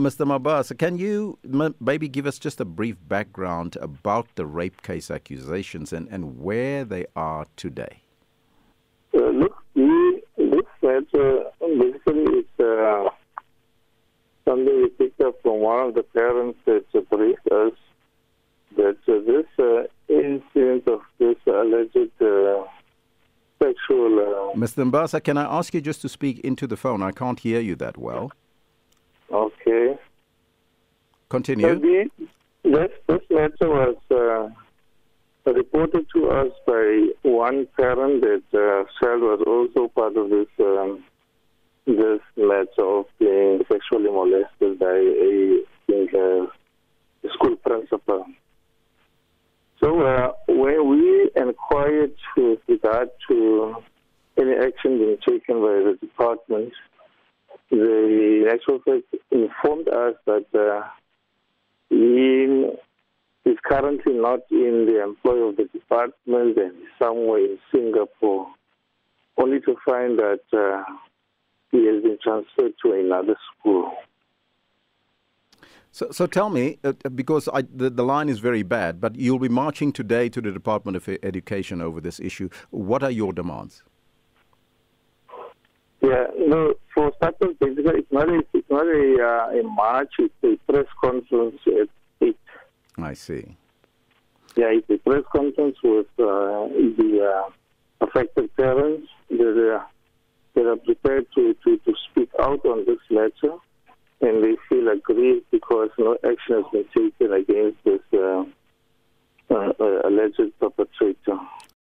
Mr. Mbasa, can you maybe give us just a brief background about the rape case accusations and where they are today? Basically it's something we picked up from one of the parents that briefed us that this incident of this alleged sexual... Mr. Mbasa, can I ask you just to speak into the phone? I can't hear you that well. Okay. Continue. This matter was reported to us by one parent that child was also part of this matter of being sexually molested by a school principal. So when we inquired with regard to any action being taken by the department, the actual fact informed us that he is currently not in the employ of the department and somewhere in Singapore, only to find that he has been transferred to another school. So tell me, because the line is very bad, but you'll be marching today to the Department of Education over this issue. What are your demands? Yeah, no. For starters, basically, it's not a march. It's a press conference at 8. I see. Yeah, it's a press conference with the affected parents that are prepared to speak out on this matter, and they feel aggrieved because no action has been taken against this alleged perpetrator.